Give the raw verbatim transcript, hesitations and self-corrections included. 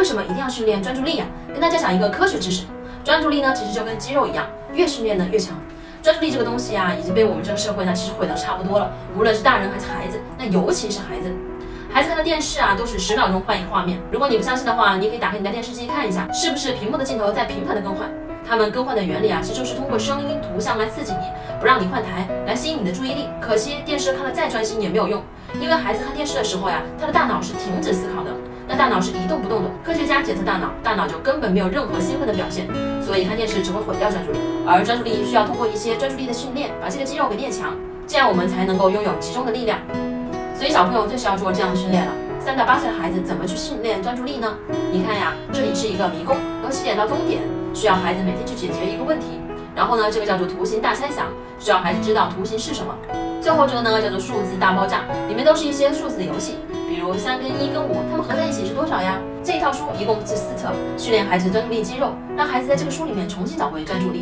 为什么一定要训练专注力呀、啊？跟大家讲一个科学知识，专注力呢其实就跟肌肉一样，越训练呢越强。专注力这个东西啊，已经被我们这个社会呢其实毁得差不多了，无论是大人还是孩子，那尤其是孩子。孩子看的电视啊，都是十秒钟换一个画面。如果你不相信的话，你可以打开你的电视机看一下，是不是屏幕的镜头在频繁的更换？它们更换的原理啊，其实就是通过声音、图像来刺激你，不让你换台，来吸引你的注意力。可惜电视看了再专心也没有用，因为孩子看电视的时候呀、啊，他的大脑是停止思考的，那大脑是一动不动的。科学家检测大脑，大脑就根本没有任何兴奋的表现，所以看电视只会毁掉专注力。而专注力需要通过一些专注力的训练，把这个肌肉给练强，这样我们才能够拥有集中的力量。所以小朋友最需要做这样的训练了。三到八岁的孩子怎么去训练专注力呢？你看呀，这里是一个迷宫，从起点到终点，需要孩子每天去解决一个问题。然后呢，这个叫做图形大猜想，需要孩子知道图形是什么。最后这个呢叫做数字大爆炸，里面都是一些数字的游戏，比如三跟一跟五，它们合在一起是多少呀？这一套书一共是四册，训练孩子专注力肌肉，让孩子在这个书里面重新找回专注力。